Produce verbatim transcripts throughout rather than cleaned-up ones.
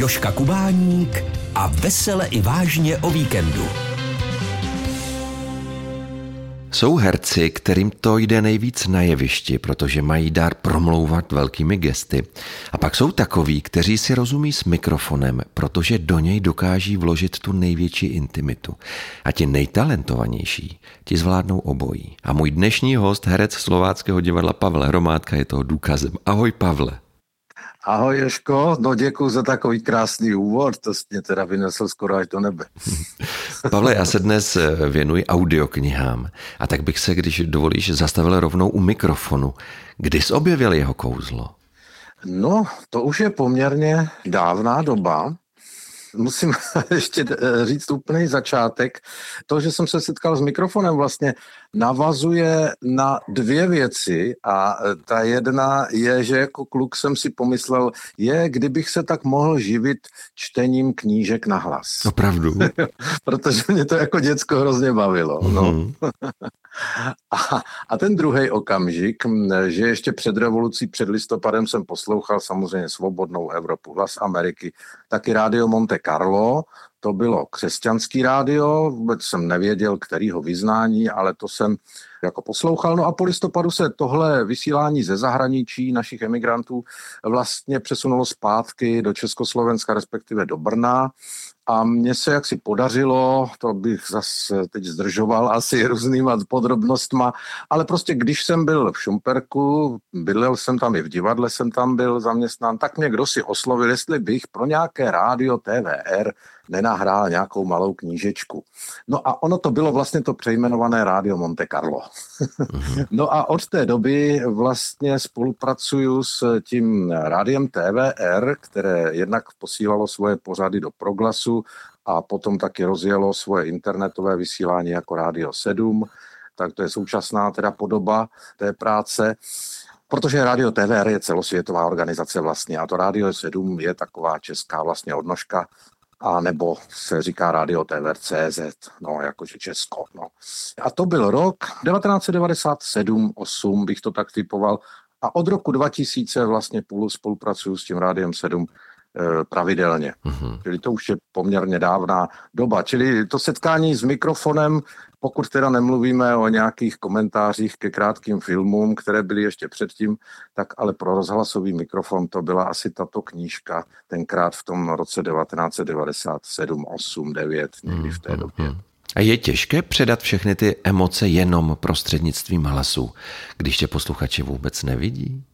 Joška Kubáník a vesele i vážně o víkendu. Jsou herci, kterým to jde nejvíc na jevišti, protože mají dar promlouvat velkými gesty. A pak jsou takoví, kteří si rozumí s mikrofonem, protože do něj dokáží vložit tu největší intimitu. A ti nejtalentovanější ti zvládnou obojí. A můj dnešní host, herec Slováckého divadla Pavle Hromádka, je toho důkazem. Ahoj, Pavle. Ahoj, Joško, no děkuji za takový krásný úvod, to jsi mě teda vynesl skoro až do nebe. Pavle, já se dnes věnuji audioknihám a tak bych se, když dovolíš, zastavil rovnou u mikrofonu. Kdy jsi objevil jeho kouzlo? No, to už je poměrně dávná doba. Musím ještě říct úplný začátek. To, že jsem se setkal s mikrofonem, vlastně navazuje na dvě věci a ta jedna je, že jako kluk jsem si pomyslel, je, kdybych se tak mohl živit čtením knížek na hlas. Opravdu. Protože mě to jako děcko hrozně bavilo. Mm-hmm. No. a, a ten druhý okamžik, že ještě před revolucí, před listopadem jsem poslouchal samozřejmě Svobodnou Evropu, Hlas Ameriky, taky Rádio Monte Carlo. To bylo křesťanský rádio, vůbec jsem nevěděl, kterýho vyznání, ale to jsem jako poslouchal. No a po listopadu se tohle vysílání ze zahraničí našich emigrantů vlastně přesunulo zpátky do Československa, respektive do Brna. A mně se jaksi podařilo, to bych zase teď zdržoval asi různýma podrobnostma, ale prostě když jsem byl v Šumperku, bydlel jsem tam i v divadle, jsem tam byl zaměstnán, tak mě kdo si oslovil, jestli bych pro nějaké rádio T V R nenahrál nějakou malou knížečku. No a ono to bylo vlastně to přejmenované Rádio Monte Carlo. No a od té doby vlastně spolupracuju s tím rádiem T V R, které jednak posílalo svoje pořady do Proglasu, a potom taky rozjelo svoje internetové vysílání jako Rádio sedm, tak to je současná teda podoba té práce, protože Rádio T V R je celosvětová organizace vlastně a to Rádio sedm je taková česká vlastně odnožka, a nebo se říká Rádio T V R tečka C Z, no jakože Česko. No. A to byl rok devatenáct devadesát sedm osm, bych to tak typoval, a od roku dva tisíce vlastně spolupracuju s tím Rádiem sedm pravidelně. Uhum. Čili to už je poměrně dávná doba. Čili to setkání s mikrofonem, pokud teda nemluvíme o nějakých komentářích ke krátkým filmům, které byly ještě předtím, tak ale pro rozhlasový mikrofon to byla asi tato knížka, tenkrát v tom roce devatenáct devadesát sedm, osm, devět, někdy v té době. A je těžké předat všechny ty emoce jenom prostřednictvím hlasu, když tě posluchači vůbec nevidí?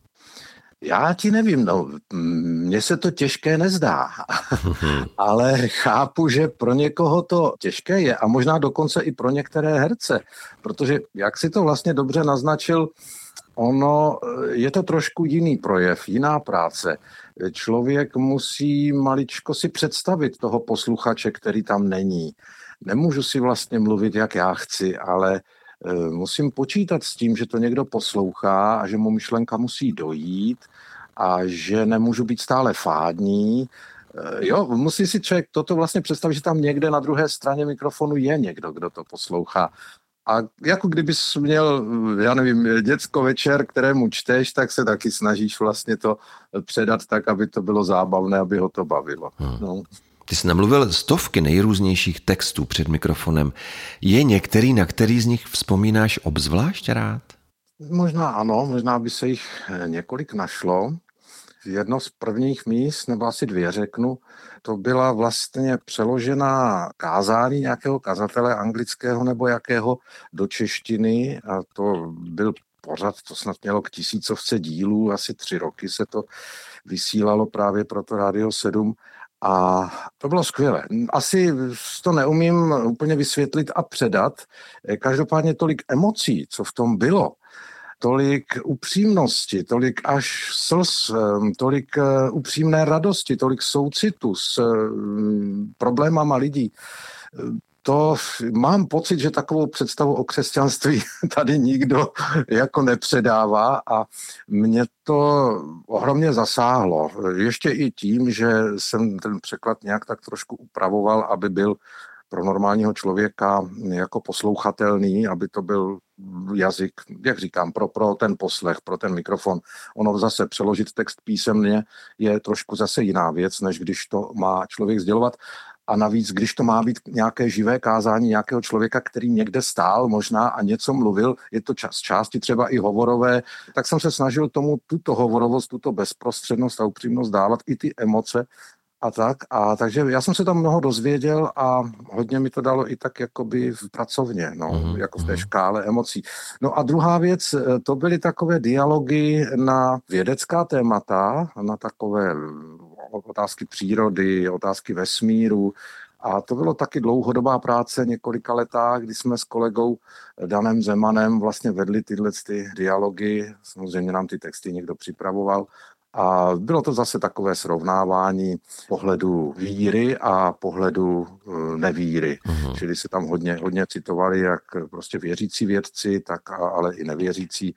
Já ti nevím, no, mně se to těžké nezdá, ale chápu, že pro někoho to těžké je a možná dokonce i pro některé herce, protože jak si to vlastně dobře naznačil, ono je to trošku jiný projev, jiná práce. Člověk musí maličko si představit toho posluchače, který tam není. Nemůžu si vlastně mluvit, jak já chci, ale musím počítat s tím, že to někdo poslouchá a že mu myšlenka musí dojít a že nemůžu být stále fádní. Jo, musí si člověk toto vlastně představit, že tam někde na druhé straně mikrofonu je někdo, kdo to poslouchá. A jako kdybys měl, já nevím, děcko večer, kterému čteš, tak se taky snažíš vlastně to předat tak, aby to bylo zábavné, aby ho to bavilo. Hmm. No. Ty jsi namluvil stovky nejrůznějších textů před mikrofonem. Je některý, na který z nich vzpomínáš obzvlášť rád? Možná ano, možná by se jich několik našlo. Jedno z prvních míst, nebo asi dvě řeknu, to byla vlastně přeložená kázání nějakého kazatele anglického nebo jakého do češtiny. A to byl pořad, to snad mělo k tisícovce dílů, asi tři roky se to vysílalo právě pro to Rádio sedm. A to bylo skvělé. Asi to neumím úplně vysvětlit a předat. Každopádně tolik emocí, co v tom bylo, tolik upřímnosti, tolik až slz, tolik upřímné radosti, tolik soucitu s problémama lidí. To mám pocit, že takovou představu o křesťanství tady nikdo jako nepředává a mě to ohromně zasáhlo. Ještě i tím, že jsem ten překlad nějak tak trošku upravoval, aby byl pro normálního člověka jako poslouchatelný, aby to byl jazyk, jak říkám, pro, pro ten poslech, pro ten mikrofon. Ono zase přeložit text písemně je trošku zase jiná věc, než když to má člověk sdělovat. A navíc, když to má být nějaké živé kázání nějakého člověka, který někde stál možná a něco mluvil, je to čas, části třeba i hovorové, tak jsem se snažil tomu tuto hovorovost, tuto bezprostřednost a upřímnost dávat i ty emoce a tak. A takže já jsem se tam mnoho dozvěděl a hodně mi to dalo i tak jakoby v pracovně, no, mm-hmm. jako v té škále emocí. No a druhá věc, to byly takové dialogy na vědecká témata, na takové otázky přírody, otázky vesmíru. A to bylo taky dlouhodobá práce několika letá, kdy jsme s kolegou Danem Zemanem vlastně vedli tyhle ty dialogy. Samozřejmě nám ty texty někdo připravoval. A bylo to zase takové srovnávání pohledu víry a pohledu nevíry. Uhum. Čili se tam hodně, hodně citovali jak prostě věřící vědci, tak a, ale i nevěřící,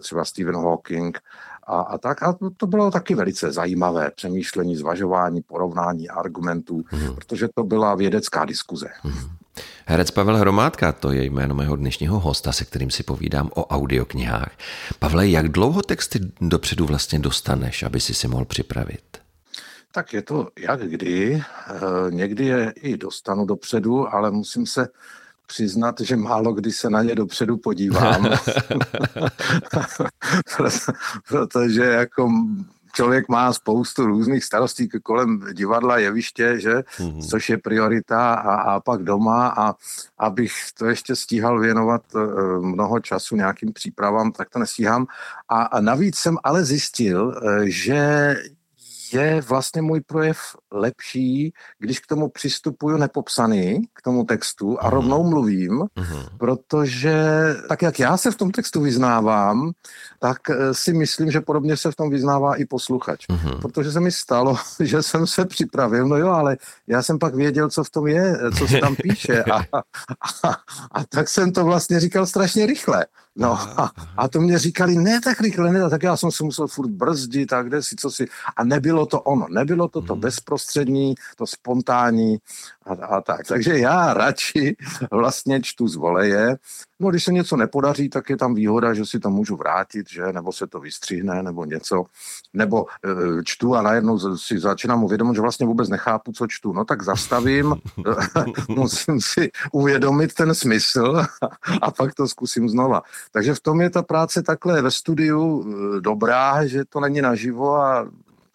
třeba Stephen Hawking a, a tak. A to bylo taky velice zajímavé přemýšlení, zvažování, porovnání argumentů, uhum. Protože to byla vědecká diskuze. Uhum. Herec Pavel Hromádka, to je jméno mého dnešního hosta, se kterým si povídám o audioknihách. Pavle, jak dlouho texty dopředu vlastně dostaneš, aby si si mohl připravit? Tak je to jak kdy. Někdy je i dostanu dopředu, ale musím se přiznat, že málo kdy se na ně dopředu podívám. Protože jako... Člověk má spoustu různých starostí kolem divadla, jeviště, že? Mm-hmm. Což je priorita a, a pak doma a abych to ještě stíhal věnovat mnoho času nějakým přípravám, tak to nestíhám. A, a navíc jsem ale zjistil, že je vlastně můj projev lepší, když k tomu přistupuju nepopsaný, k tomu textu a rovnou mluvím, uh-huh. protože tak, jak já se v tom textu vyznávám, tak si myslím, že podobně se v tom vyznává i posluchač. Uh-huh. Protože se mi stalo, že jsem se připravil, no jo, ale já jsem pak věděl, co v tom je, co se tam píše a, a, a, a tak jsem to vlastně říkal strašně rychle. No a, a to mě říkali, ne tak rychle, ne, tak já jsem se musel furt brzdit a kde si, co si, a nebylo to ono, nebylo to to hmm. bezprostřední, to spontánní a, a tak. Takže já radši vlastně čtu z voleje. No když se něco nepodaří, tak je tam výhoda, že si to můžu vrátit, že, nebo se to vystřihne, nebo něco, nebo e, čtu a najednou si začínám uvědomit, že vlastně vůbec nechápu, co čtu, no tak zastavím, musím si uvědomit ten smysl a pak to zkusím znova. Takže v tom je ta práce takhle ve studiu dobrá, že to není naživo a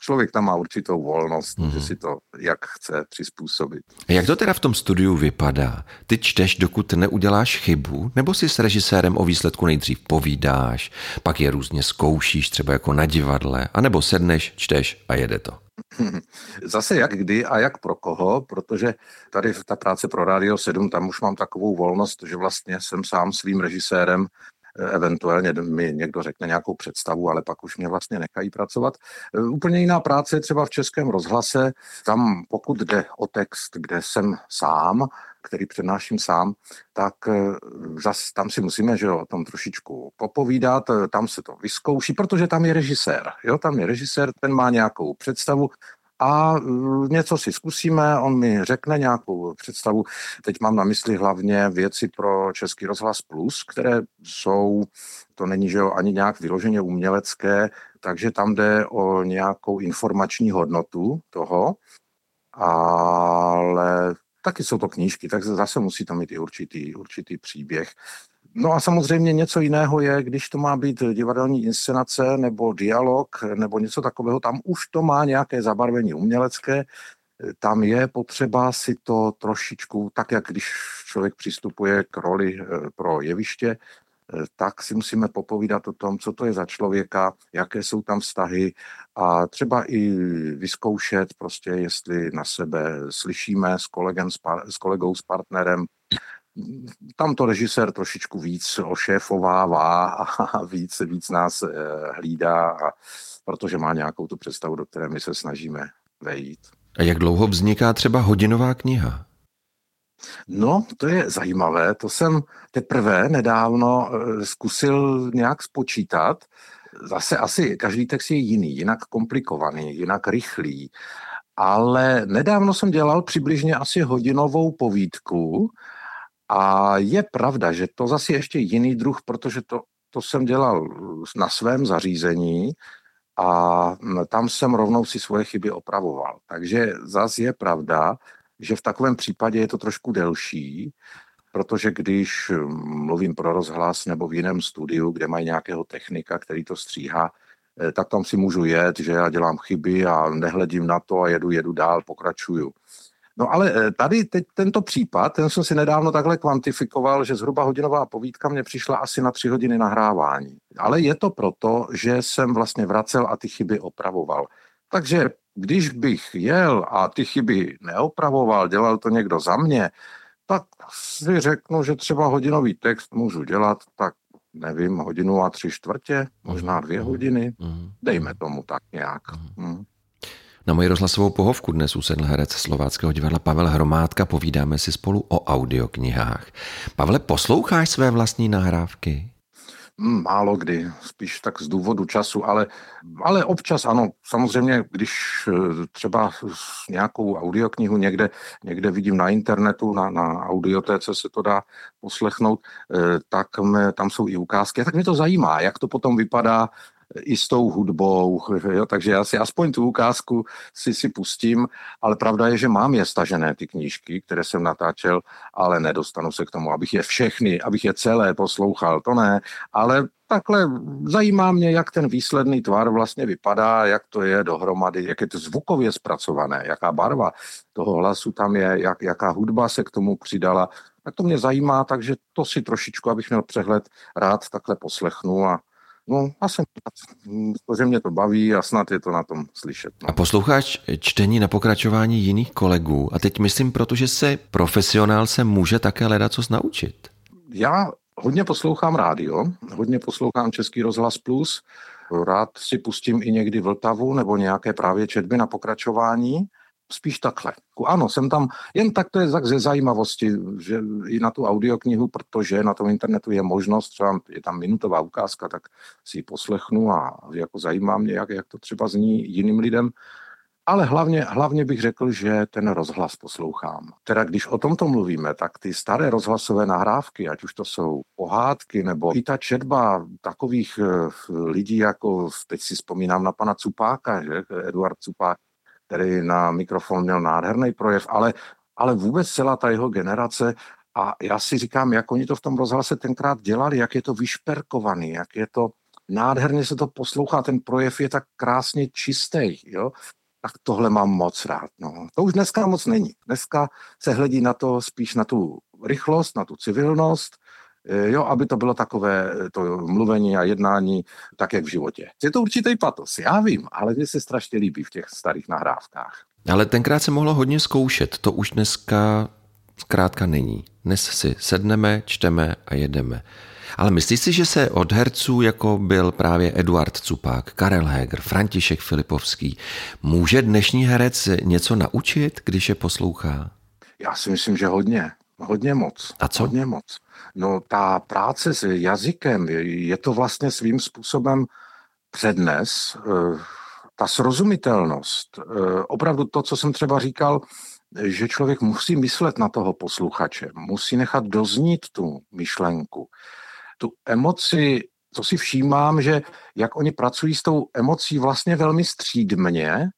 člověk tam má určitou volnost, mm-hmm. že si to jak chce přizpůsobit. Jak to teda v tom studiu vypadá? Ty čteš, dokud neuděláš chybu, nebo si s režisérem o výsledku nejdřív povídáš, pak je různě zkoušíš, třeba jako na divadle, anebo sedneš, čteš a jede to? Zase jak kdy a jak pro koho, protože tady ta práce pro Radio sedm, tam už mám takovou volnost, že vlastně jsem sám svým režisérem, eventuálně mi někdo řekne nějakou představu, ale pak už mě vlastně nechají pracovat. Úplně jiná práce je třeba v Českém rozhlase, tam pokud jde o text, kde jsem sám, který přednáším sám, tak zas tam si musíme, že o tom trošičku popovídat, tam se to vyzkouší, protože tam je režisér, jo, tam je režisér, ten má nějakou představu, a něco si zkusíme, on mi řekne nějakou představu. Teď mám na mysli hlavně věci pro Český rozhlas Plus, které jsou, to není, že jo, ani nějak vyloženě umělecké, takže tam jde o nějakou informační hodnotu toho, ale taky jsou to knížky, takže zase musí tam mít i určitý, určitý příběh. No a samozřejmě něco jiného je, když to má být divadelní inscenace nebo dialog nebo něco takového, tam už to má nějaké zabarvení umělecké, tam je potřeba si to trošičku, tak jak když člověk přistupuje k roli pro jeviště, tak si musíme popovídat o tom, co to je za člověka, jaké jsou tam vztahy a třeba i vyzkoušet prostě, jestli na sebe slyšíme s kolegem, s kolegou, s partnerem. Tam to režisér trošičku víc ošéfovává a víc, víc nás hlídá, a protože má nějakou tu představu, do které my se snažíme vejít. A jak dlouho vzniká třeba hodinová kniha? No, to je zajímavé. To jsem teprve nedávno zkusil nějak spočítat. Zase asi každý text je jiný, jinak komplikovaný, jinak rychlý. Ale nedávno jsem dělal přibližně asi hodinovou povídku a je pravda, že to zase ještě jiný druh, protože to, to jsem dělal na svém zařízení a tam jsem rovnou si svoje chyby opravoval. Takže zase je pravda, že v takovém případě je to trošku delší, protože když mluvím pro rozhlas nebo v jiném studiu, kde mají nějakého technika, který to stříhá, tak tam si můžu jet, že já dělám chyby a nehledím na to a jedu, jedu dál, pokračuju. No ale tady teď tento případ, ten jsem si nedávno takhle kvantifikoval, že zhruba hodinová povídka mě přišla asi na tři hodiny nahrávání. Ale je to proto, že jsem vlastně vracel a ty chyby opravoval. Takže když bych jel a ty chyby neopravoval, dělal to někdo za mě, tak si řeknu, že třeba hodinový text můžu dělat tak, nevím, hodinu a tři čtvrtě, možná dvě hodiny, dejme tomu tak nějak. Hmm. Na moji rozhlasovou pohovku dnes usedl herec Slováckého divadla Pavle Hromádka. Povídáme si spolu o audioknihách. Pavle, posloucháš své vlastní nahrávky? Málo kdy, spíš tak z důvodu času, ale, ale občas ano, samozřejmě, když třeba nějakou audioknihu někde, někde vidím na internetu, na, na audiotéce se to dá poslechnout, tak mě, tam jsou i ukázky, tak mě to zajímá, jak to potom vypadá i s tou hudbou, jo? Takže já si aspoň tu ukázku si, si pustím, ale pravda je, že mám je stažené ty knížky, které jsem natáčel, ale nedostanu se k tomu, abych je všechny, abych je celé poslouchal, to ne, ale takhle zajímá mě, jak ten výsledný tvar vlastně vypadá, jak to je dohromady, jak je to zvukově zpracované, jaká barva toho hlasu tam je, jak, jaká hudba se k tomu přidala, tak to mě zajímá, takže to si trošičku, abych měl přehled, rád takhle poslechnu a No, já jsem rád, že mě to baví a snad je to na tom slyšet. No. A posloucháš čtení na pokračování jiných kolegů a teď myslím, protože se profesionál se může také hledat co naučit. Já hodně poslouchám rádio, hodně poslouchám Český rozhlas Plus, rád si pustím i někdy Vltavu nebo nějaké právě četby na pokračování, spíš takhle. Ano, jsem tam, jen tak to je ze zajímavosti, že i na tu audioknihu, protože na tom internetu je možnost, třeba je tam minutová ukázka, tak si ji poslechnu a jako zajímá mě, jak, jak to třeba zní jiným lidem. Ale hlavně, hlavně bych řekl, že ten rozhlas poslouchám. Teda když o tomto mluvíme, tak ty staré rozhlasové nahrávky, ať už to jsou pohádky, nebo i ta četba takových lidí, jako teď si vzpomínám na pana Cupáka, že? Eduard Cupák, který na mikrofon měl nádherný projev, ale, ale vůbec celá ta jeho generace a já si říkám, jak oni to v tom rozhlase tenkrát dělali, jak je to vyšperkovaný, jak je to, nádherně se to poslouchá, ten projev je tak krásně čistý, jo, tak tohle mám moc rád, no. To už dneska moc není, dneska se hledí na to spíš na tu rychlost, na tu civilnost, jo, aby to bylo takové to mluvení a jednání tak, jak v životě. Je to určitý patos, já vím, ale mě se strašně líbí v těch starých nahrávkách. Ale tenkrát se mohlo hodně zkoušet, to už dneska zkrátka není. Dnes si sedneme, čteme a jedeme. Ale myslíš si, že se od herců, jako byl právě Eduard Cupák, Karel Heger, František Filipovský, může dnešní herec něco naučit, když je poslouchá? Já si myslím, že hodně. Hodně moc. A co? Hodně moc. No ta práce s jazykem, je to vlastně svým způsobem přednes, ta srozumitelnost, opravdu to, co jsem třeba říkal, že člověk musí myslet na toho posluchače, musí nechat doznít tu myšlenku, tu emoci, co si všímám, že jak oni pracují s tou emocí vlastně velmi střídmě,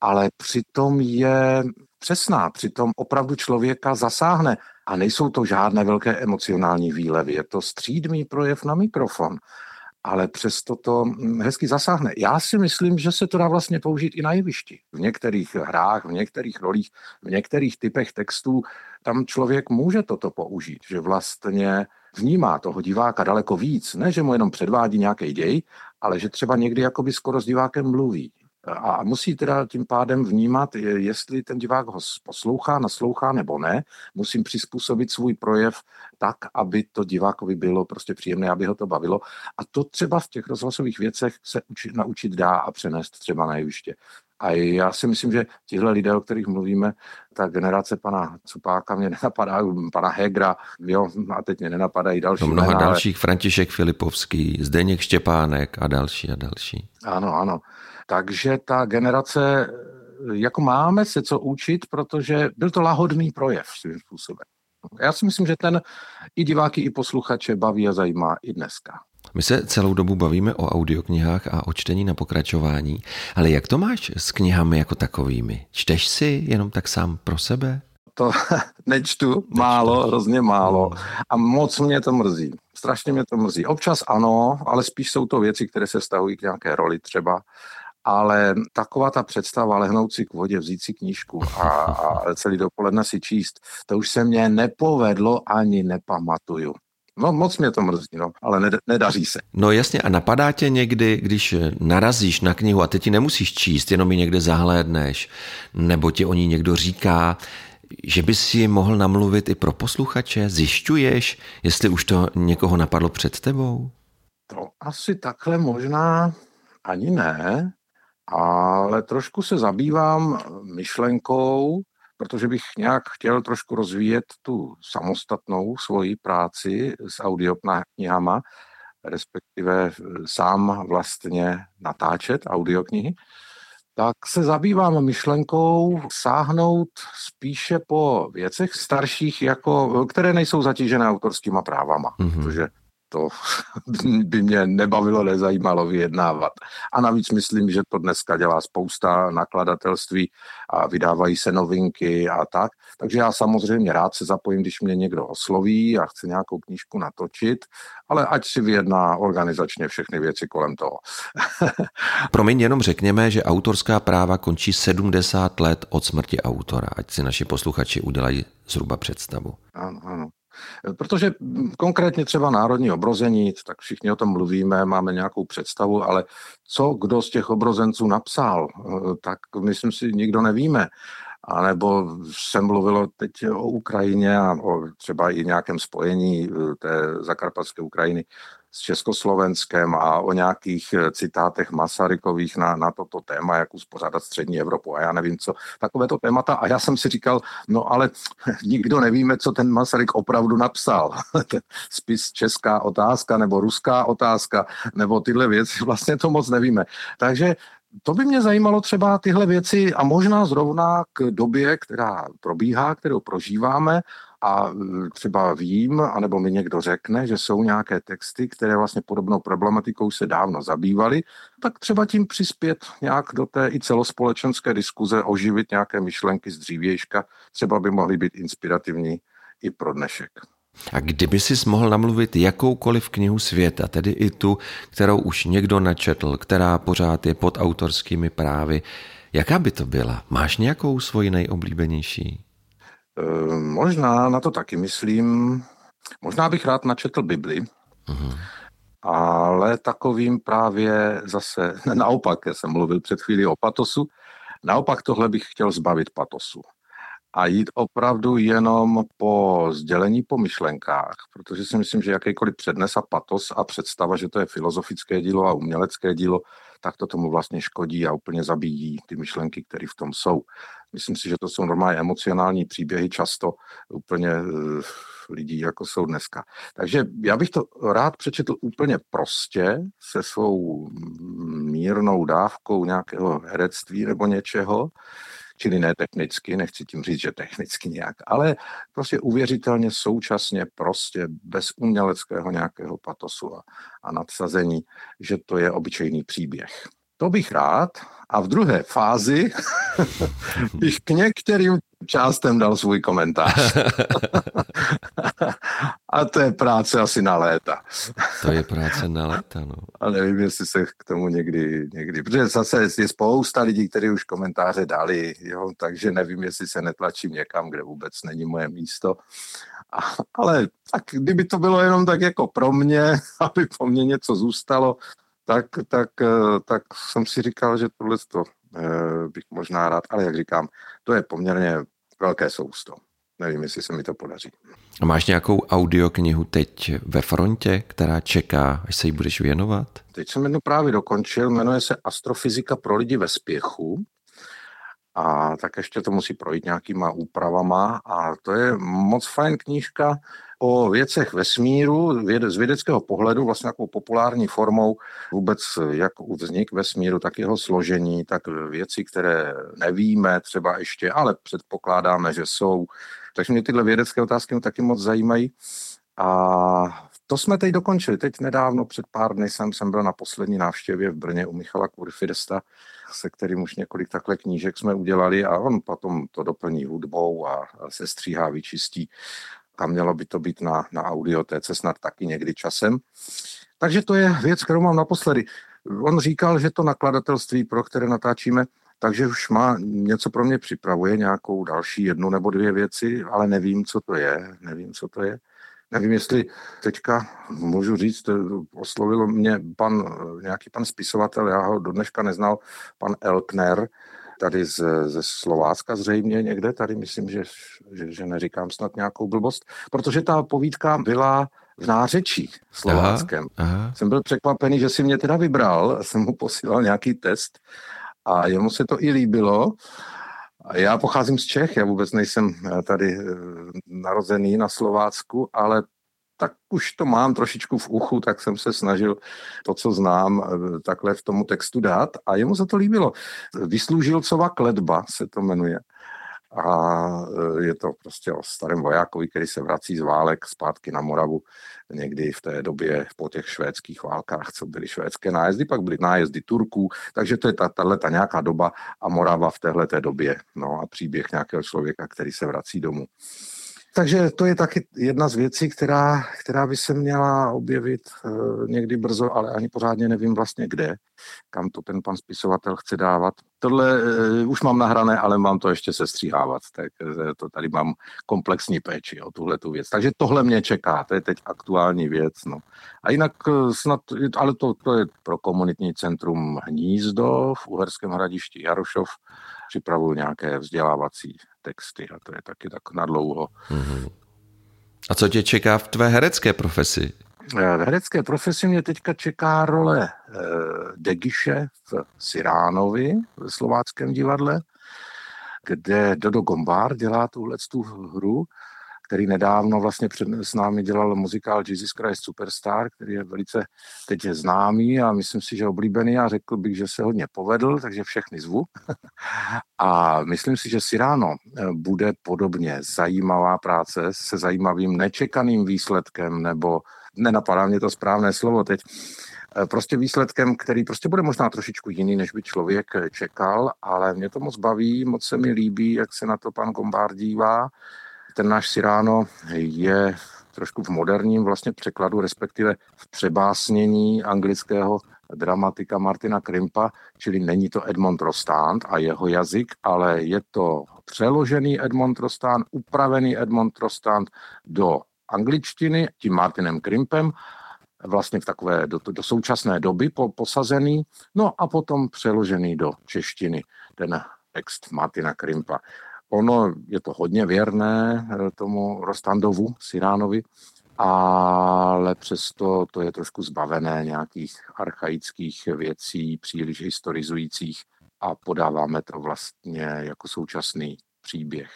ale přitom je přesná, přitom opravdu člověka zasáhne. A nejsou to žádné velké emocionální výlevy, je to střídmý projev na mikrofon, ale přesto to hezky zasáhne. Já si myslím, že se to dá vlastně použít i na jevišti. V některých hrách, v některých rolích, v některých typech textů, tam člověk může toto použít, že vlastně vnímá toho diváka daleko víc, ne že mu jenom předvádí nějaký děj, ale že třeba někdy jakoby skoro s divákem mluví. A musí teda tím pádem vnímat, jestli ten divák ho poslouchá, naslouchá nebo ne. Musím přizpůsobit svůj projev tak, aby to divákovi bylo prostě příjemné, aby ho to bavilo. A to třeba v těch rozhlasových věcech se učit, naučit dá a přenést třeba na jeviště. A já si myslím, že tihle lidé, o kterých mluvíme, ta generace pana Cupáka mě nenapadá, pana Hegra, jo, a teď mě nenapadají další. To mnoho jména, dalších, ale... František Filipovský, Zdeněk Štěpánek a další a další. Ano, ano. Takže ta generace jako máme se co učit, protože byl to lahodný projev svým způsobem. Já si myslím, že ten i diváky, i posluchače baví a zajímá i dneska. My se celou dobu bavíme o audioknihách a o čtení na pokračování, ale jak to máš s knihami jako takovými? Čteš si jenom tak sám pro sebe? To nečtu, nečtu. málo, hrozně málo a moc mě to mrzí. Strašně mě to mrzí. Občas ano, ale spíš jsou to věci, které se vztahují k nějaké roli třeba. Ale taková ta představa lehnout si k vodě, vzít si knížku a, a celý dopoledne si číst, to už se mně nepovedlo ani nepamatuju. No moc mě to mrzí, no, ale ned- nedaří se. No jasně, a napadá tě někdy, když narazíš na knihu a ty ti nemusíš číst, jenom ji někde zahlédneš, nebo ti o ní někdo říká, že bys ji mohl namluvit i pro posluchače? Zjišťuješ, jestli už to někoho napadlo před tebou? To asi takhle možná ani ne, ale trošku se zabývám myšlenkou, protože bych nějak chtěl trošku rozvíjet tu samostatnou svoji práci s audioknihama, respektive sám vlastně natáčet audioknihy, tak se zabývám myšlenkou sáhnout spíše po věcech starších, jako, které nejsou zatížené autorskýma právama, mm-hmm. protože to by mě nebavilo, nezajímalo vyjednávat. A navíc myslím, že to dneska dělá spousta nakladatelství a vydávají se novinky a tak. Takže já samozřejmě rád se zapojím, když mě někdo osloví a chce nějakou knížku natočit, ale ať si vyjedná organizačně všechny věci kolem toho. Promiň, jenom řekněme, že autorská práva končí sedmdesát let od smrti autora. Ať si naši posluchači udělají zhruba představu. Ano, ano. Protože konkrétně třeba národní obrození, tak všichni o tom mluvíme, máme nějakou představu, ale co kdo z těch obrozenců napsal, tak myslím si, nikdo nevíme. A nebo se mluvilo teď o Ukrajině a o třeba i nějakém spojení té zakarpatské Ukrajiny s Československem a o nějakých citátech Masarykových na, na toto téma, jak uspořádat střední Evropu a já nevím co, takovéto témata. A já jsem si říkal, no ale nikdo nevíme, co ten Masaryk opravdu napsal. Spis Česká otázka nebo Ruská otázka nebo tyhle věci, vlastně to moc nevíme. Takže to by mě zajímalo třeba tyhle věci a možná zrovna k době, která probíhá, kterou prožíváme a třeba vím, anebo mi někdo řekne, že jsou nějaké texty, které vlastně podobnou problematikou se dávno zabývaly, tak třeba tím přispět nějak do té i celospolečenské diskuze, oživit nějaké myšlenky z dřívějška, třeba by mohly být inspirativní i pro dnešek. A kdyby sis mohl namluvit jakoukoliv knihu světa, tedy i tu, kterou už někdo načetl, která pořád je pod autorskými právy, jaká by to byla? Máš nějakou svoji nejoblíbenější? E, možná, na to taky myslím. Možná bych rád načetl Bibli, uhum. ale takovým právě zase, naopak, já jsem mluvil před chvílí o patosu, naopak tohle bych chtěl zbavit patosu. A jít opravdu jenom po sdělení, po myšlenkách, protože si myslím, že jakýkoliv přednes a patos a představa, že to je filozofické dílo a umělecké dílo, tak to tomu vlastně škodí a úplně zabíjí ty myšlenky, které v tom jsou. Myslím si, že to jsou normálně emocionální příběhy, často úplně uh, lidí, jako jsou dneska. Takže já bych to rád přečetl úplně prostě, se svou mírnou dávkou nějakého herectví nebo něčeho, čili ne technicky, nechci tím říct, že technicky nějak, ale prostě uvěřitelně současně prostě bez uměleckého nějakého patosu a, a nadsazení, že to je obyčejný příběh. To bych rád a v druhé fázi bych k některým částem dal svůj komentář. A to je práce asi na léta. To je práce na léta, no. A nevím, jestli se k tomu někdy, někdy, protože zase je spousta lidí, kteří už komentáře dali, jo, takže nevím, jestli se netlačím někam, kde vůbec není moje místo. A, ale tak, kdyby to bylo jenom tak jako pro mě, aby po mně něco zůstalo, Tak, tak, tak jsem si říkal, že tohle to bych možná rád, ale jak říkám, to je poměrně velké sousto. Nevím, jestli se mi to podaří. A máš nějakou audioknihu teď ve frontě, která čeká, až se jí budeš věnovat? Teď jsem jednu právě dokončil, jmenuje se Astrofyzika pro lidi ve spěchu. A tak ještě to musí projít nějakýma úpravama a to je moc fajn knížka, o věcech vesmíru z vědeckého pohledu, vlastně takovou populární formou vůbec jak vznik vesmíru, tak jeho složení, tak věci, které nevíme třeba ještě, ale předpokládáme, že jsou. Takže mě tyhle vědecké otázky taky moc zajímají. A to jsme teď dokončili. Teď nedávno, před pár dny jsem, jsem byl na poslední návštěvě v Brně u Michala Kurfürsta, se kterým už několik takhle knížek jsme udělali a on potom to doplní hudbou a se stříhá, vyčistí. A mělo by to být na, na audiotéce snad taky někdy časem. Takže to je věc, kterou mám naposledy. On říkal, že to nakladatelství, pro které natáčíme, takže už má něco pro mě připravuje, nějakou další jednu nebo dvě věci, ale nevím, co to je, nevím, co to je. Nevím, jestli teďka, můžu říct, oslovil mě pan, nějaký pan spisovatel, já ho do dneška neznal, pan Elkner, tady ze, ze Slovácka zřejmě někde, tady myslím, že, že, že neříkám snad nějakou blbost, protože ta povídka byla v nářečí slováckém. Aha, aha. Jsem byl překvapený, že si mě teda vybral, jsem mu posílal nějaký test a jemu se to i líbilo. Já pocházím z Čech, já vůbec nejsem tady narozený na Slovácku, ale tak už to mám trošičku v uchu, tak jsem se snažil to, co znám, takhle v tomu textu dát a jemu se to líbilo. Vysloužilcová kletba se to jmenuje a je to prostě o starém vojákovi, který se vrací z válek zpátky na Moravu někdy v té době po těch švédských válkách, co byly švédské nájezdy, pak byly nájezdy Turků, takže to je tato ta nějaká doba a Morava v téhle té době, no a příběh nějakého člověka, který se vrací domů. Takže to je taky jedna z věcí, která, která by se měla objevit někdy brzo, ale ani pořádně nevím vlastně kde, kam to ten pan spisovatel chce dávat. Tohle už mám nahrané, ale mám to ještě sestříhávat, tak to tady mám komplexní péči o tuhletu věc. Takže tohle mě čeká, to je teď aktuální věc. No. A jinak snad, ale to, to je pro komunitní centrum Hnízdo v Uherském Hradišti Jarošov, připravuju nějaké vzdělávací texty a to je taky tak nadlouho. Mm-hmm. A co tě čeká v tvé herecké profesi? V herecké profesi mě teďka čeká role Degiše v Cyránovi v Slováckém divadle, kde Dodo Gombár dělá tuhletu hru, který nedávno vlastně před s námi dělal muzikál Jesus Christ Superstar, který je velice teď je známý a myslím si, že oblíbený a řekl bych, že se hodně povedl, takže všechny zvu. A myslím si, že Cyrano bude podobně zajímavá práce se zajímavým nečekaným výsledkem, nebo nenapadá mě to správné slovo teď, prostě výsledkem, který prostě bude možná trošičku jiný, než by člověk čekal, ale mě to moc baví, moc se mi líbí, jak se na to pan Gombár dívá. Ten náš Cyrano je trošku v moderním vlastně překladu, respektive v přebásnění anglického dramatika Martina Crimpa, čili není to Edmond Rostand a jeho jazyk, ale je to přeložený Edmond Rostand, upravený Edmond Rostand do angličtiny, tím Martinem Crimpem, vlastně v takové do, do současné doby po, posazený, no a potom přeložený do češtiny, ten text Martina Crimpa. Ono je to hodně věrné tomu Rostandovu, Cyránovi, ale přesto to je trošku zbavené nějakých archaických věcí, příliš historizujících a podáváme to vlastně jako současný příběh.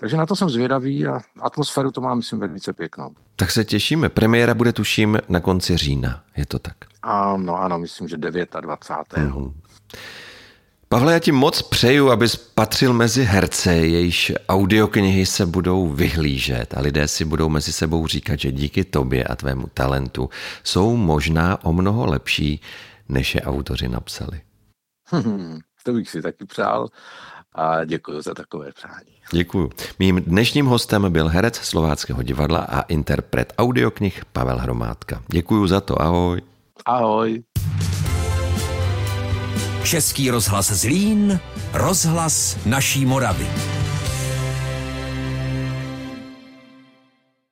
Takže na to jsem zvědavý a atmosféru to má, myslím, velice pěknou. Tak se těšíme. Premiéra bude tuším na konci října, je to tak? Ano, ano, myslím, že dvacátého devátého Mm-hmm. Pavle, já ti moc přeju, abys patřil mezi herce, jejíž audioknihy se budou vyhlížet a lidé si budou mezi sebou říkat, že díky tobě a tvému talentu jsou možná o mnoho lepší, než je autoři napsali. Hmm, to bych si taky přál a děkuji za takové přání. Děkuji. Mým dnešním hostem byl herec Slováckého divadla a interpret audioknih Pavel Hromádka. Děkuji za to, ahoj. Ahoj. Český rozhlas Zlín, rozhlas naší Moravy.